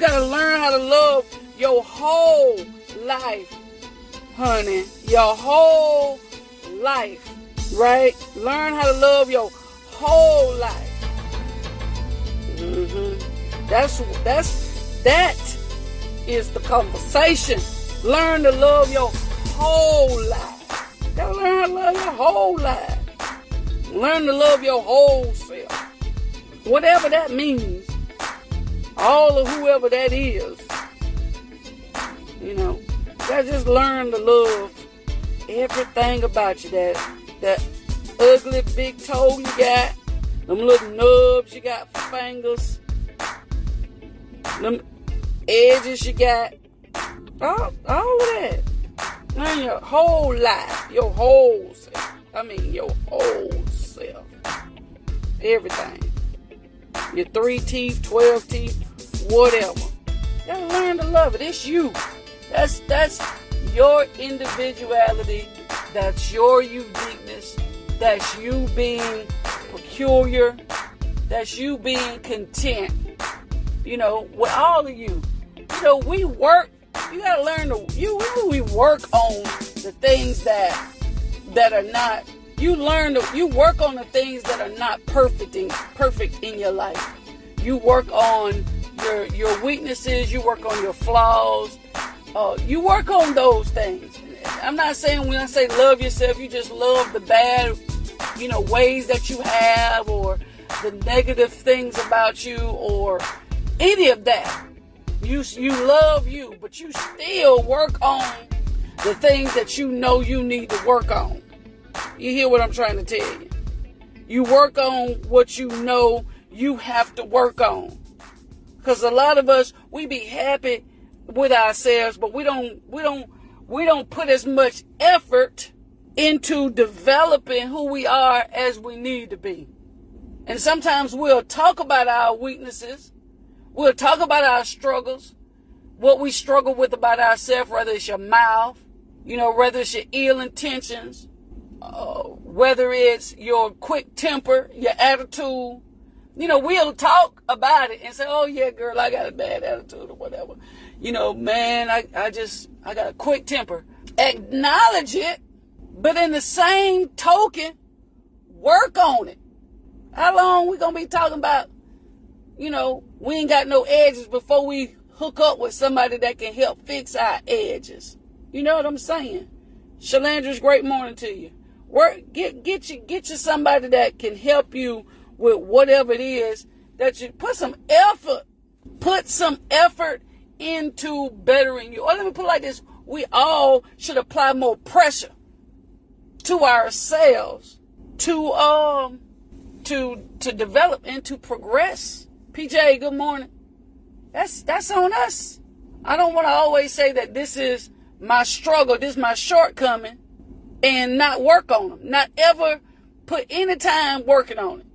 gotta learn how to love your whole life, honey. Your whole life, right? Learn how to love your whole life. Mm-hmm. That is the conversation. Learn to love your whole life. You gotta learn how to love your whole life. Learn to love your whole self. Whatever that means. All of whoever that is. You know. Gotta just learn to love everything about you. That ugly big toe you got. Them little nubs you got for fingers. Them edges you got. All of that. Man, your whole life. Your whole self. I mean, your whole self. Everything. Your 3 teeth, 12 teeth, whatever. You gotta learn to love it. It's you. That's your individuality. That's your uniqueness. That's you being peculiar. That's you being content. You know, with all of you. You know, we work. You gotta learn we work on the things that are not. You work on the things that are not perfect in your life. You work on your weaknesses. You work on your flaws. You work on those things. I'm not saying when I say love yourself, you just love the bad, ways that you have or the negative things about you or any of that. You love you, but you still work on the things that you need to work on. You hear what I'm trying to tell you? You work on what you have to work on. Because a lot of us, we be happy with ourselves, but we don't put as much effort into developing who we are as we need to be. And sometimes we'll talk about our weaknesses. We'll talk about our struggles, what we struggle with about ourselves, whether it's your mouth, whether it's your ill intentions, whether it's your quick temper, your attitude. We'll talk about it and say, oh, yeah, girl, I got a bad attitude or whatever. Man, I got a quick temper. Acknowledge it, but in the same token, work on it. How long we going to be talking about? We ain't got no edges before we hook up with somebody that can help fix our edges. You know what I'm saying? Shalandra's, great morning to you. Work, get you somebody that can help you with whatever it is that you put some effort into bettering you. Or let me put it like this. We all should apply more pressure to ourselves to develop and to progress. PJ, good morning. That's on us. I don't want to always say that this is my struggle, this is my shortcoming, and not work on them. Not ever put any time working on it.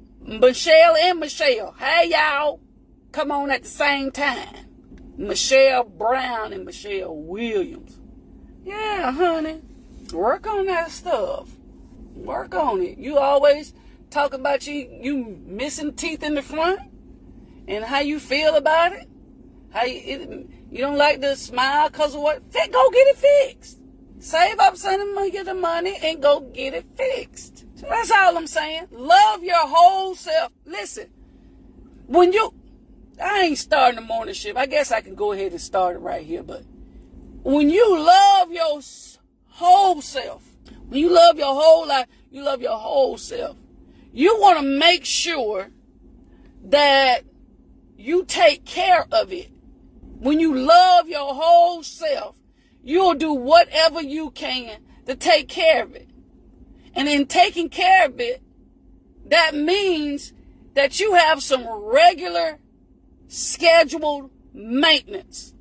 Michelle and Michelle, hey y'all, come on at the same time. Michelle Brown and Michelle Williams. Yeah, honey, work on that stuff. Work on it. You always talk about you missing teeth in the front. And how you feel about it? You don't like to smile because of what? Go get it fixed. Save up some of the money and go get it fixed. So that's all I'm saying. Love your whole self. Listen, I ain't starting the morning shift. I guess I can go ahead and start it right here. But when you love your whole self, when you love your whole life, you love your whole self. You want to make sure that you take care of it. When you love your whole self, you'll do whatever you can to take care of it. And in taking care of it, that means that you have some regular scheduled maintenance.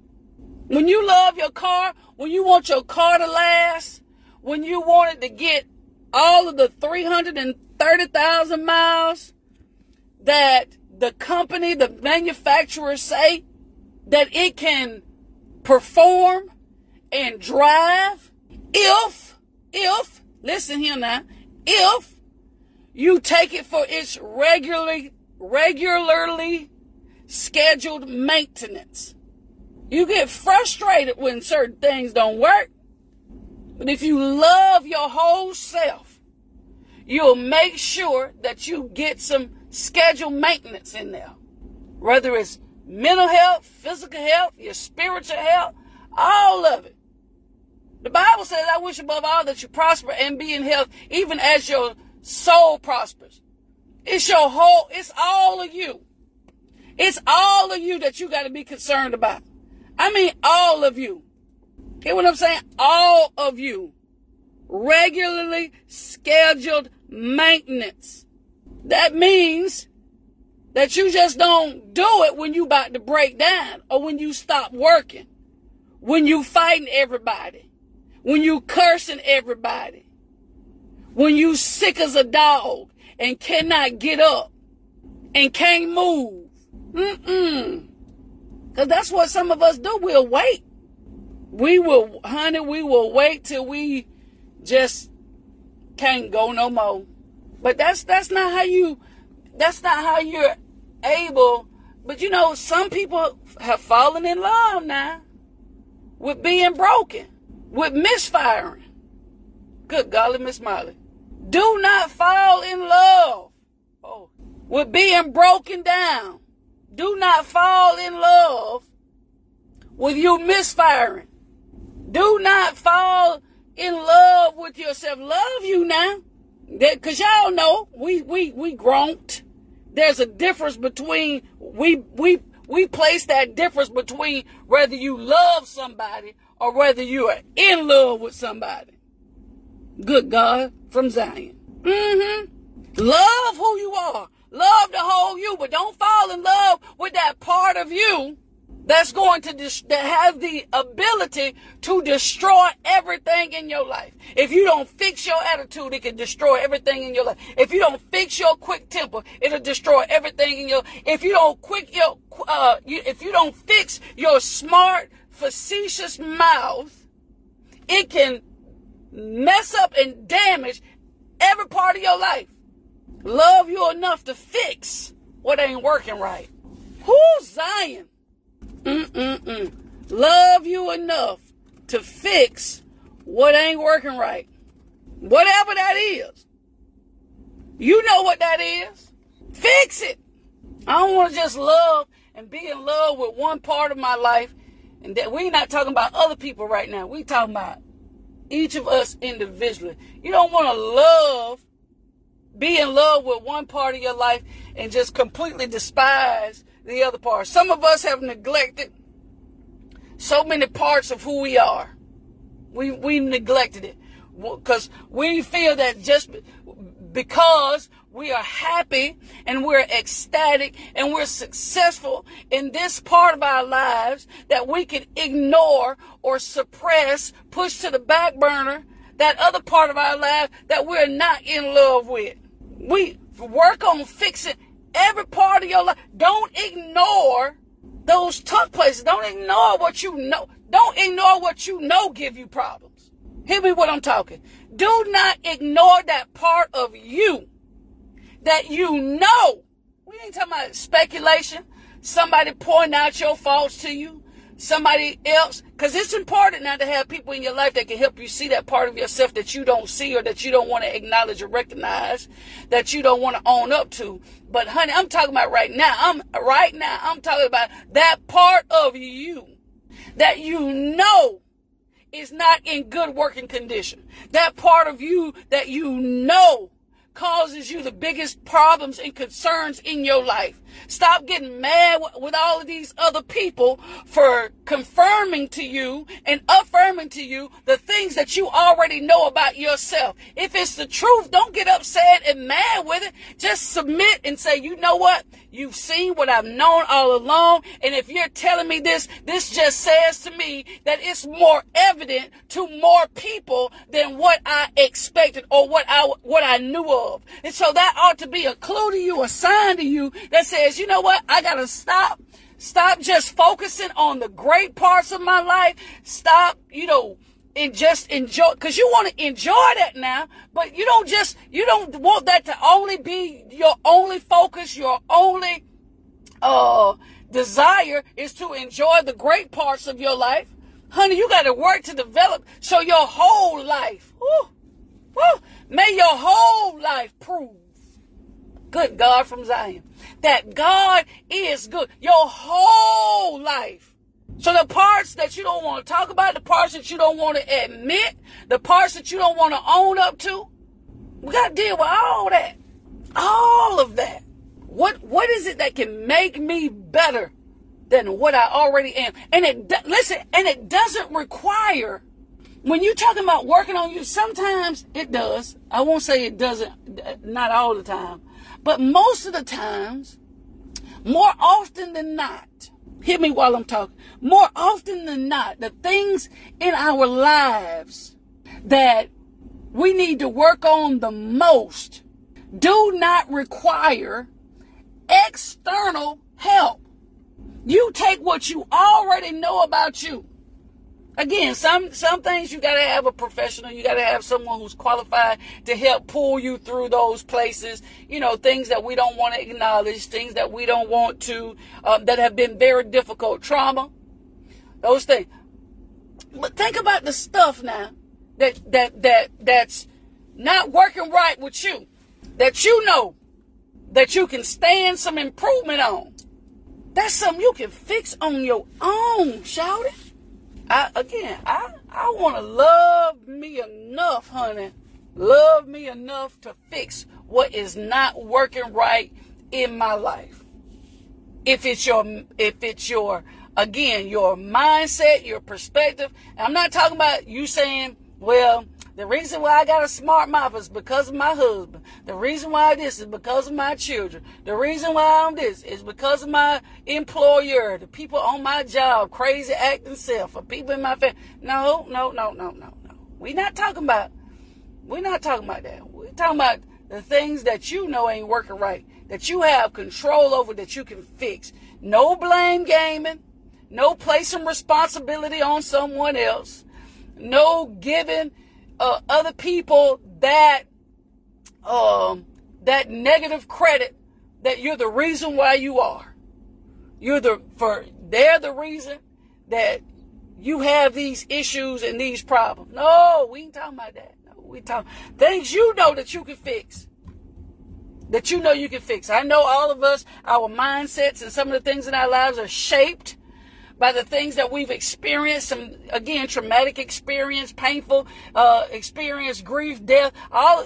When you love your car, when you want your car to last, when you want it to get all of the 330,000 miles that the company, the manufacturers say that it can perform and drive if, listen here now, if you take it for its regularly scheduled maintenance. You get frustrated when certain things don't work. But if you love your whole self, you'll make sure that you get some scheduled maintenance in there. Whether it's mental health, physical health, your spiritual health, all of it. The Bible says, I wish above all that you prosper and be in health, even as your soul prospers. It's all of you. It's all of you that you got to be concerned about. I mean, all of you. Hear what I'm saying? All of you. Regularly scheduled maintenance. That means that you just don't do it when you about to break down or when you stop working, when you fighting everybody, when you cursing everybody, when you sick as a dog and cannot get up and can't move. Because that's what some of us do. We'll wait. We will wait till we just can't go no more. But that's not how you're able. But you know, some people have fallen in love now with being broken, with misfiring. Good golly, Miss Molly. Do not fall in love with being broken down. Do not fall in love with you misfiring. Do not fall in love with yourself. Love you now. Because y'all know we gronked. There's a difference between, we place that difference between whether you love somebody or whether you are in love with somebody. Good God from Zion. Love who you are. Love the whole you, but don't fall in love with that part of you that's going to have the ability to destroy everything in your life. If you don't fix your attitude, it can destroy everything in your life. If you don't fix your quick temper, it'll destroy everything in your. If you don't fix your smart, facetious mouth, it can mess up and damage every part of your life. Love you enough to fix what ain't working right. Who's Zion? Love you enough to fix what ain't working right. Whatever that is. You know what that is. Fix it. I don't want to just love and be in love with one part of my life. And that we're not talking about other people right now. We're talking about each of us individually. You don't want to be in love with one part of your life and just completely despise the other part. Some of us have neglected so many parts of who we are. We neglected it because we feel that just because we are happy and we're ecstatic and we're successful in this part of our lives that we can ignore or suppress, push to the back burner, that other part of our life that we're not in love with. We work on fixing every part of your life. Don't ignore those tough places. Don't ignore what you know. Don't ignore what you know give you problems. Hear me what I'm talking. Do not ignore that part of you that you know. We ain't talking about speculation. Somebody pointing out your faults to you. Somebody else, because it's important now to have people in your life that can help you see that part of yourself that you don't see or that you don't want to acknowledge or recognize, that you don't want to own up to. But honey, I'm talking about right now. I'm talking about that part of you that you know is not in good working condition. That part of you that you know causes you the biggest problems and concerns in your life. Stop getting mad with all of these other people for confirming to you and affirming to you the things that you already know about yourself. If it's the truth, don't get upset and mad with it. Just submit and say, you know what? You've seen what I've known all along. And if you're telling me this just says to me that it's more evident to more people than what I expected or what I knew of. And so that ought to be a clue to you, a sign to you that says, you know what? I gotta stop just focusing on the great parts of my life. Stop, and just enjoy, because you want to enjoy that now, but you don't want that to only be your only focus, your only Desire is to enjoy the great parts of your life. Honey, you got to work to develop. So your whole life, may your whole life prove, good God from Zion, that God is good. Your whole life. So the parts that you don't want to talk about, the parts that you don't want to admit, the parts that you don't want to own up to, we got to deal with all that. All of that. What is it that can make me better than what I already am? And it doesn't require, when you're talking about working on you, sometimes it does. I won't say it doesn't, not all the time, but most of the times, more often than not, hear me while I'm talking. More often than not, the things in our lives that we need to work on the most do not require external help. You take what you already know about you. Again, some things you got to have a professional. You got to have someone who's qualified to help pull you through those places. You know, things that we don't want to acknowledge, things that we don't want to, that have been very difficult, trauma, those things. But think about the stuff now that's not working right with you, that you know that you can stand some improvement on. That's something you can fix on your own, shout it. I want to love me enough, honey. Love me enough to fix what is not working right in my life. If it's your mindset, your perspective. And I'm not talking about you saying, well, the reason why I got a smart mouth is because of my husband. The reason why this is because of my children. The reason why I'm this is because of my employer, the people on my job, crazy acting self, or people in my family. No. We're not talking about that. We're talking about the things that you know ain't working right, that you have control over, that you can fix. No blame gaming. No placing responsibility on someone else. No giving other people that negative credit that you're the reason why you are. They're the reason that you have these issues and these problems. No, we ain't talking about that. No, we talking things you know that you can fix. That you know you can fix. I know all of us, our mindsets and some of the things in our lives are shaped by the things that we've experienced, some, again, traumatic experience, painful experience, grief, death.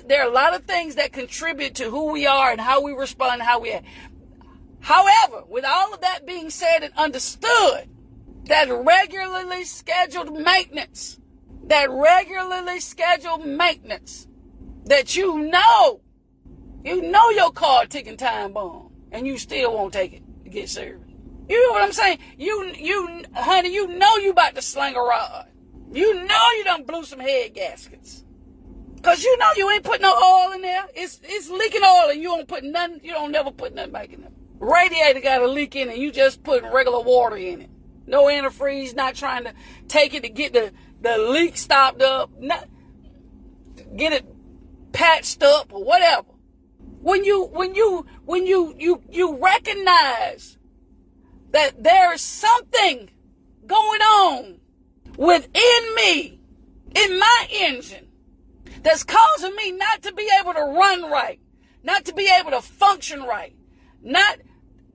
There are a lot of things that contribute to who we are and how we respond, how we act. However, with all of that being said and understood, that regularly scheduled maintenance, that you know your car ticking time bomb, and you still won't take it to get service. You know what I'm saying? You, honey, you know you about to sling a rod. You know you done blew some head gaskets. Cause you know you ain't put no oil in there. It's leaking oil and you don't put nothing, you don't never put nothing back in there. Radiator got a leak in it, you just putting regular water in it. No antifreeze, not trying to take it to get the leak stopped up, not get it patched up or whatever. When you recognize that there is something going on within me, in my engine, that's causing me not to be able to run right, not to be able to function right, not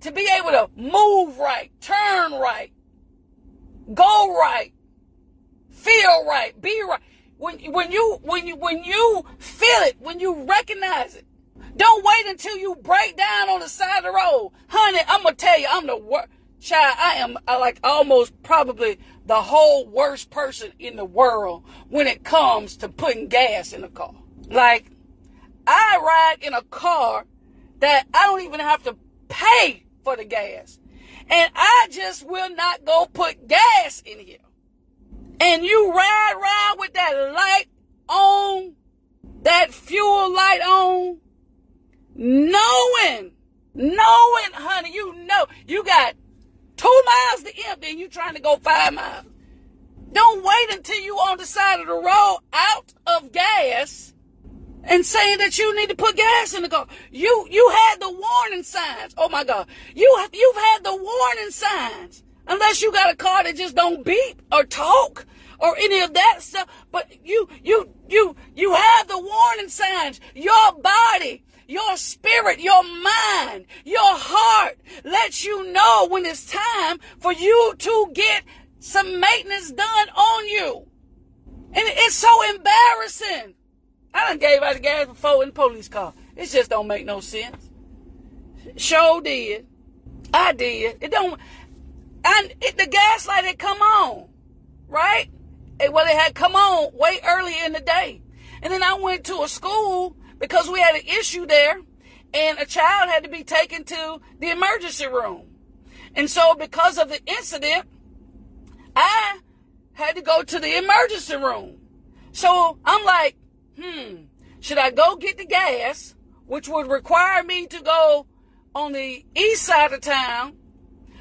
to be able to move right, turn right, go right, feel right, be right. When you feel it, when you recognize it, don't wait until you break down on the side of the road. Honey, I'm gonna tell you, I'm the worst. Child, I am like almost probably the whole worst person in the world when it comes to putting gas in a car. Like, I ride in a car that I don't even have to pay for the gas. And I just will not go put gas in here. And you ride around with that light on, that fuel light on, knowing, honey, you know you got 2 miles to empty and you trying to go 5 miles. Don't wait until you on the side of the road out of gas and saying that you need to put gas in the car. You had the warning signs. Oh my God. You've had the warning signs. Unless you got a car that just don't beep or talk or any of that stuff. But you have the warning signs. Your body, your spirit, your mind, your heart lets you know when it's time for you to get some maintenance done on you. And it's so embarrassing. I done gave out the gas before in the police car. It just don't make no sense. Sure did. I did. It don't. The gaslight had come on, right? It had come on way early in the day. And then I went to a school because we had an issue there, and a child had to be taken to the emergency room. And so because of the incident, I had to go to the emergency room. So I'm like, should I go get the gas, which would require me to go on the east side of town,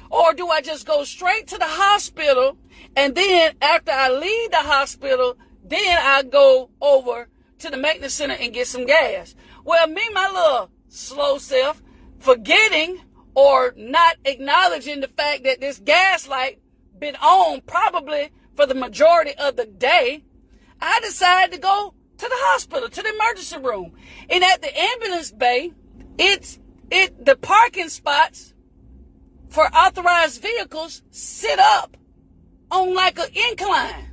or do I just go straight to the hospital, and then after I leave the hospital, then I go over to the maintenance center and get some gas? Well, me, my little slow self, forgetting or not acknowledging the fact that this gaslight been on probably for the majority of the day, I decided to go to the hospital, to the emergency room. And at the ambulance bay, the parking spots for authorized vehicles sit up on like an incline.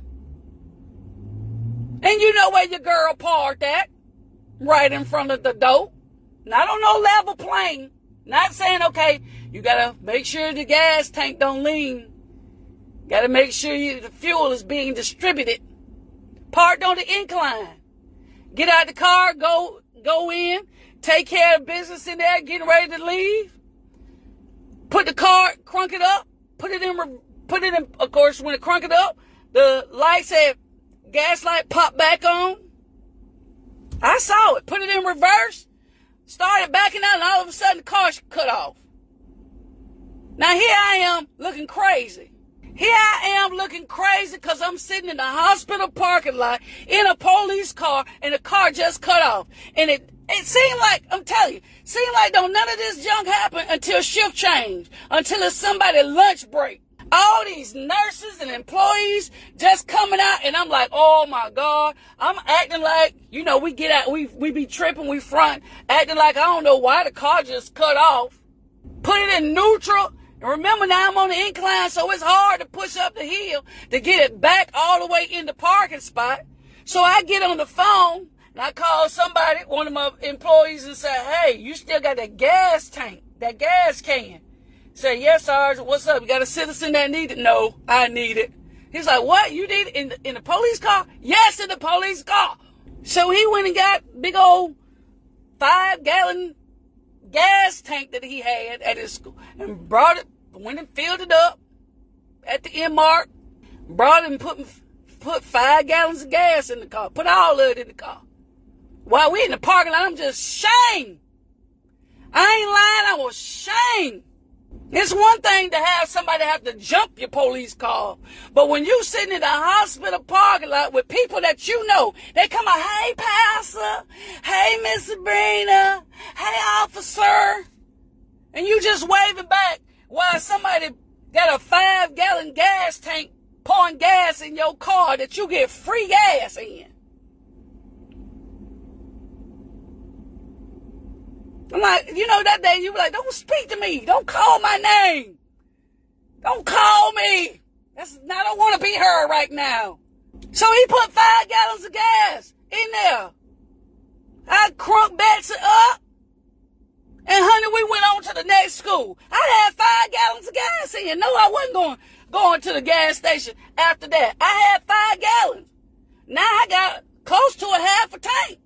And you know where your girl parked at? Right in front of the door. Not on no level plane. Not saying, okay, you gotta make sure the gas tank don't lean. Gotta make sure the fuel is being distributed. Parked on the incline. Get out the car, go in, take care of business in there, getting ready to leave. Put the car, crunk it up, put it in, of course, when it crunk it up, the lights had gaslight popped back on. I saw it, put it in reverse, started backing out, and all of a sudden the car cut off. Now here I am looking crazy. Here I am looking crazy because I'm sitting in the hospital parking lot in a police car, and the car just cut off. And it seemed like, I'm telling you, seemed like don't none of this junk happen until shift change, until it's somebody's lunch break. All these nurses and employees just coming out, and I'm like, oh my God, I'm acting like, you know, we get out, we be tripping, we front, acting like I don't know why the car just cut off. Put it in neutral. And remember, now I'm on the incline, so it's hard to push up the hill to get it back all the way in the parking spot. So I get on the phone, and I call somebody, one of my employees, and say, hey, you still got that gas tank, that gas can? Say, yes, Sergeant, what's up? You got a citizen that need it? No, I need it. He's like, what? You need it in the police car? Yes, in the police car. So he went and got big old 5-gallon gas tank that he had at his school and brought it, went and filled it up at the end mark, brought it and put 5 gallons of gas in the car, put all of it in the car. While we in the parking lot, I'm just ashamed. I ain't lying, I was ashamed. It's one thing to have somebody have to jump your police car, but when you sitting in a hospital parking lot with people that you know, they come out, hey, Pastor, hey, Miss Sabrina, hey, Officer, and you just waving back while somebody got a 5-gallon gas tank pouring gas in your car that you get free gas in. I'm like, you know, that day you were like, don't speak to me. Don't call my name. Don't call me. I don't want to be her right now. So he put 5 gallons of gas in there. I crunk bats it up. And honey, we went on to the next school. I had 5 gallons of gas in. No, I wasn't going to the gas station after that. I had 5 gallons. Now I got close to a half a tank.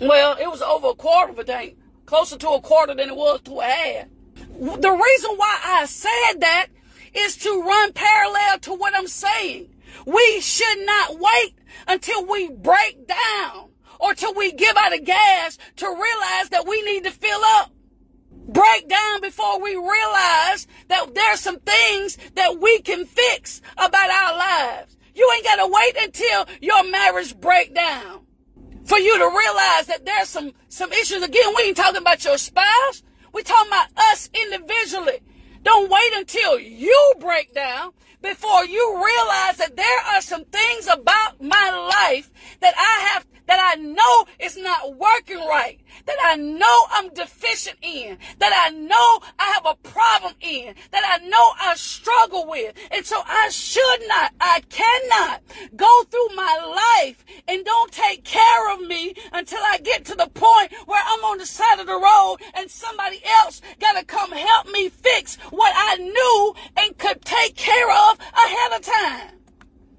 Well, it was over a quarter of a tank. Closer to a quarter than it was to a half. The reason why I said that is to run parallel to what I'm saying. We should not wait until we break down or till we give out of gas to realize that we need to fill up. Break down before we realize that there's some things that we can fix about our lives. You ain't got to wait until your marriage breaks down. for you to realize that there's some issues. Again, we ain't talking about your spouse. We're talking about us individually. Don't wait until you break down before you realize that there are some things about my life that I know it's not working right, that I know I'm deficient in, that I know I have a problem in, that I know I struggle with. And so I should not, I cannot go through my life and don't take care of me until I get to the point where I'm on the side of the road and somebody else got to come help me fix what I knew and could take care of ahead of time.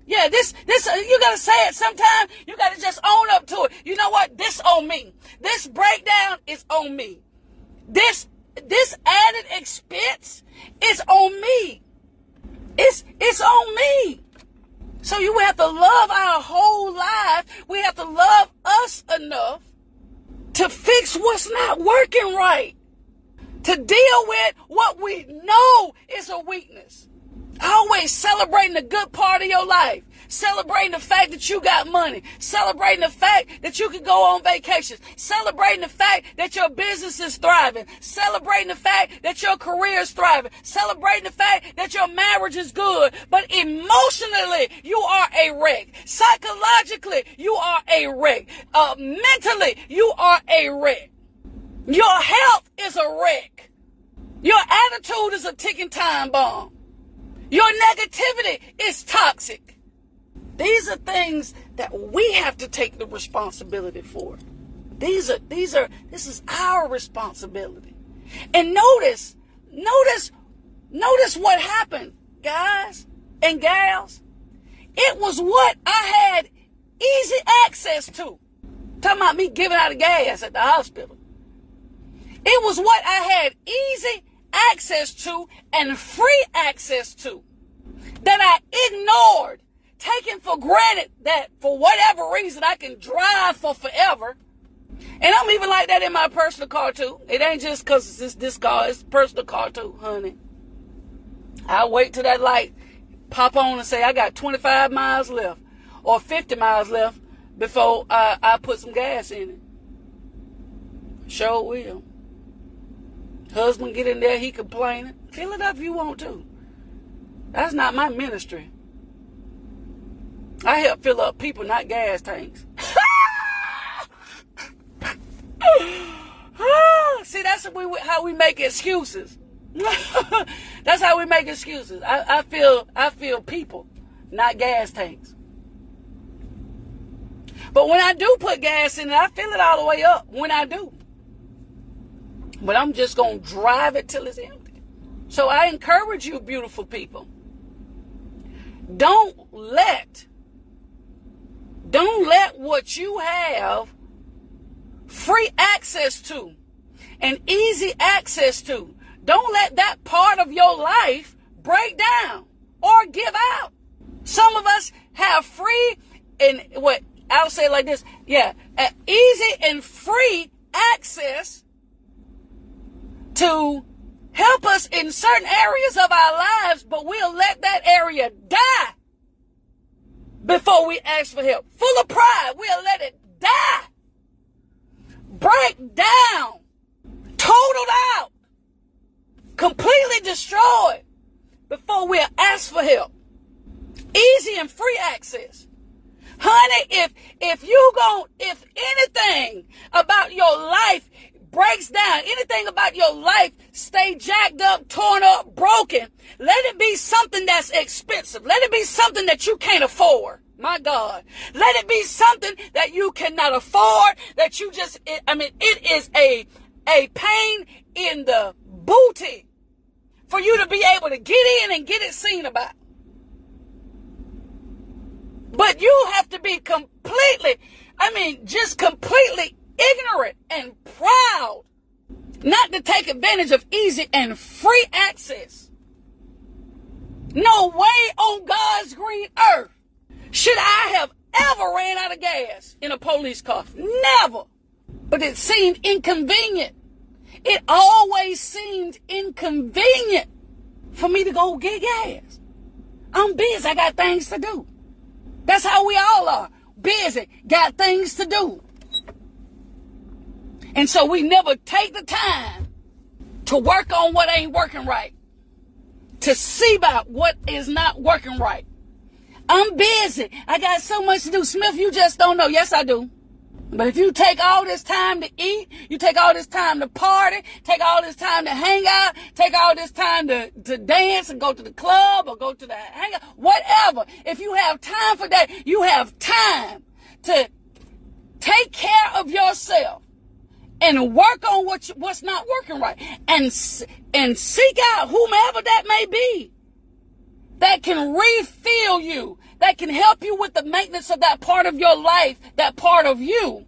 Yeah, you gotta say it. Sometimes you gotta just own up to it. You know what? This on me. This breakdown is on me. This added expense is on me. It's on me. So you have to love our whole life. We have to love us enough to fix what's not working right, to deal with what we know is a weakness. Always celebrating the good part of your life. Celebrating the fact that you got money. Celebrating the fact that you can go on vacations. Celebrating the fact that your business is thriving. Celebrating the fact that your career is thriving. Celebrating the fact that your marriage is good. But emotionally, you are a wreck. Psychologically, you are a wreck. Mentally, you are a wreck. Your health is a wreck. Your attitude is a ticking time bomb. Your negativity is toxic. These are things that we have to take the responsibility for. This is our responsibility. And notice what happened, guys and gals. It was what I had easy access to. Talking about me giving out of gas at the hospital. It was what I had easy access to and free access to that I ignored, taking for granted that for whatever reason I can drive for forever. And I'm even like that in my personal car too. It ain't just because it's this car, it's personal car too, honey. I wait till that light pop on and say I got 25 miles left or 50 miles left before I put some gas in it. Sure will. Husband get in there, he complaining. Fill it up if you want to. That's not my ministry. I help fill up people, not gas tanks. See, that's how we make excuses. That's how we make excuses. I feel people, not gas tanks. But when I do put gas in it, I fill it all the way up when I do. But I'm just going to drive it till it's empty. So I encourage you, beautiful people. Don't let what you have free access to and easy access to. Don't let that part of your life break down or give out. Some of us have free and what I'll say like this. Yeah. Easy and free access to help us in certain areas of our lives, but we'll let that area die before we ask for help. Full of pride, we'll let it die. Break down, totaled out, completely destroyed before we'll ask for help. Easy and free access. Honey, if anything about your life breaks down, anything about your life stay jacked up, torn up, broken, let it be something that's expensive. Let it be something that you can't afford. My God. Let it be something that you cannot afford, that you just, it is a pain in the booty for you to be able to get in and get it seen about. But you have to be completely ignorant and proud not to take advantage of easy and free access. No way on God's green earth should I have ever ran out of gas in a police car. Never. But it seemed inconvenient. It always seemed inconvenient for me to go get gas. I'm busy. I got things to do. That's how we all are. Busy. Got things to do. And so we never take the time to work on what ain't working right, to see about what is not working right. I'm busy. I got so much to do. Smith, you just don't know. Yes, I do. But if you take all this time to eat, you take all this time to party, take all this time to hang out, take all this time to dance and go to the club or go to the hangout, whatever. If you have time for that, you have time to take care of yourself and work on what's not working right. And seek out whomever that may be that can refill you, that can help you with the maintenance of that part of your life, that part of you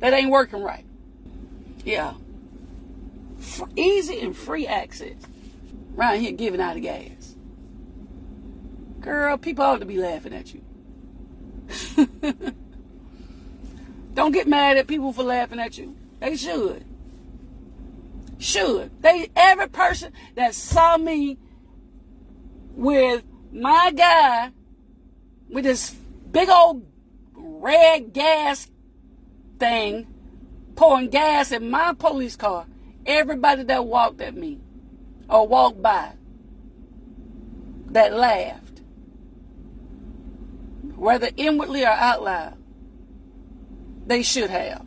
that ain't working right. Yeah. Easy and free access. Around here giving out of gas. Girl, people ought to be laughing at you. Don't get mad at people for laughing at you. They should. Should. Every person that saw me with my guy with this big old red gas thing pouring gas in my police car, everybody that walked at me or walked by that laughed, whether inwardly or out loud, they should have.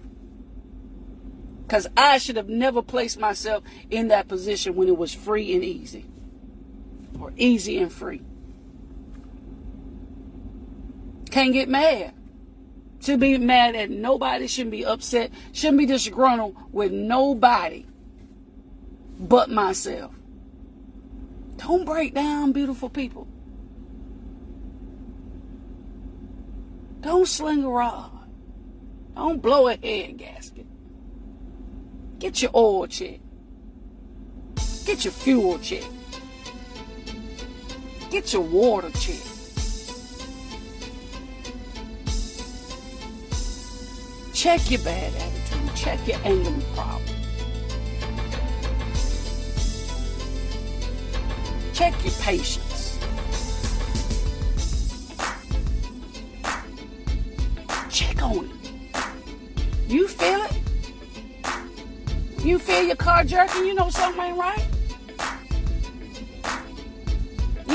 Because I should have never placed myself in that position when it was free and easy. Or easy and free. Can't get mad. Shouldn't be mad at nobody. Shouldn't be upset. Shouldn't be disgruntled with nobody but myself. Don't break down, beautiful people. Don't sling a rod. Don't blow a head gasket. Get your oil check. Get your fuel check. Get your water check. Check your bad attitude. Check your anger problem. Check your patience. Check on it. You feel it? You feel your car jerking? You know something ain't right?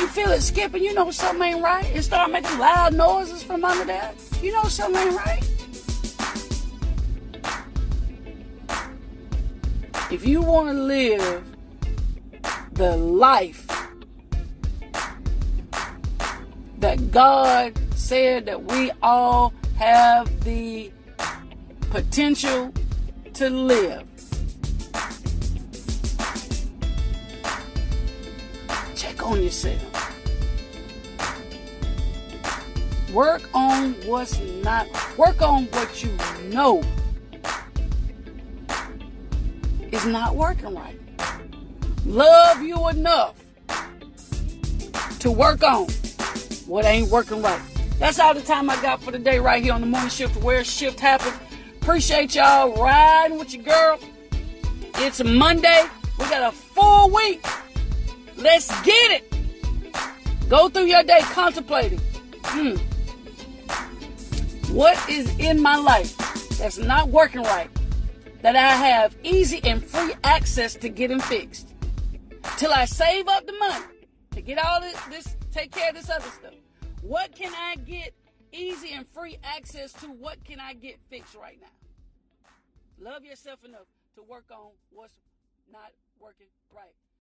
Feel it skipping, you know something ain't right. It start making loud noises from under there. You know something ain't right. If you want to live the life that God said that we all have the potential to live, check on yourself. Work on what's not. Work on what you know is not working right. Love you enough to work on what ain't working right. That's all the time I got for today right here on the Morning Shift, where shift happens. Appreciate y'all riding with your girl. It's Monday. We got a full week. Let's get it. Go through your day contemplating. What is in my life that's not working right, that I have easy and free access to getting fixed? Till I save up the money to get all this, take care of this other stuff. What can I get easy and free access to? What can I get fixed right now? Love yourself enough to work on what's not working right.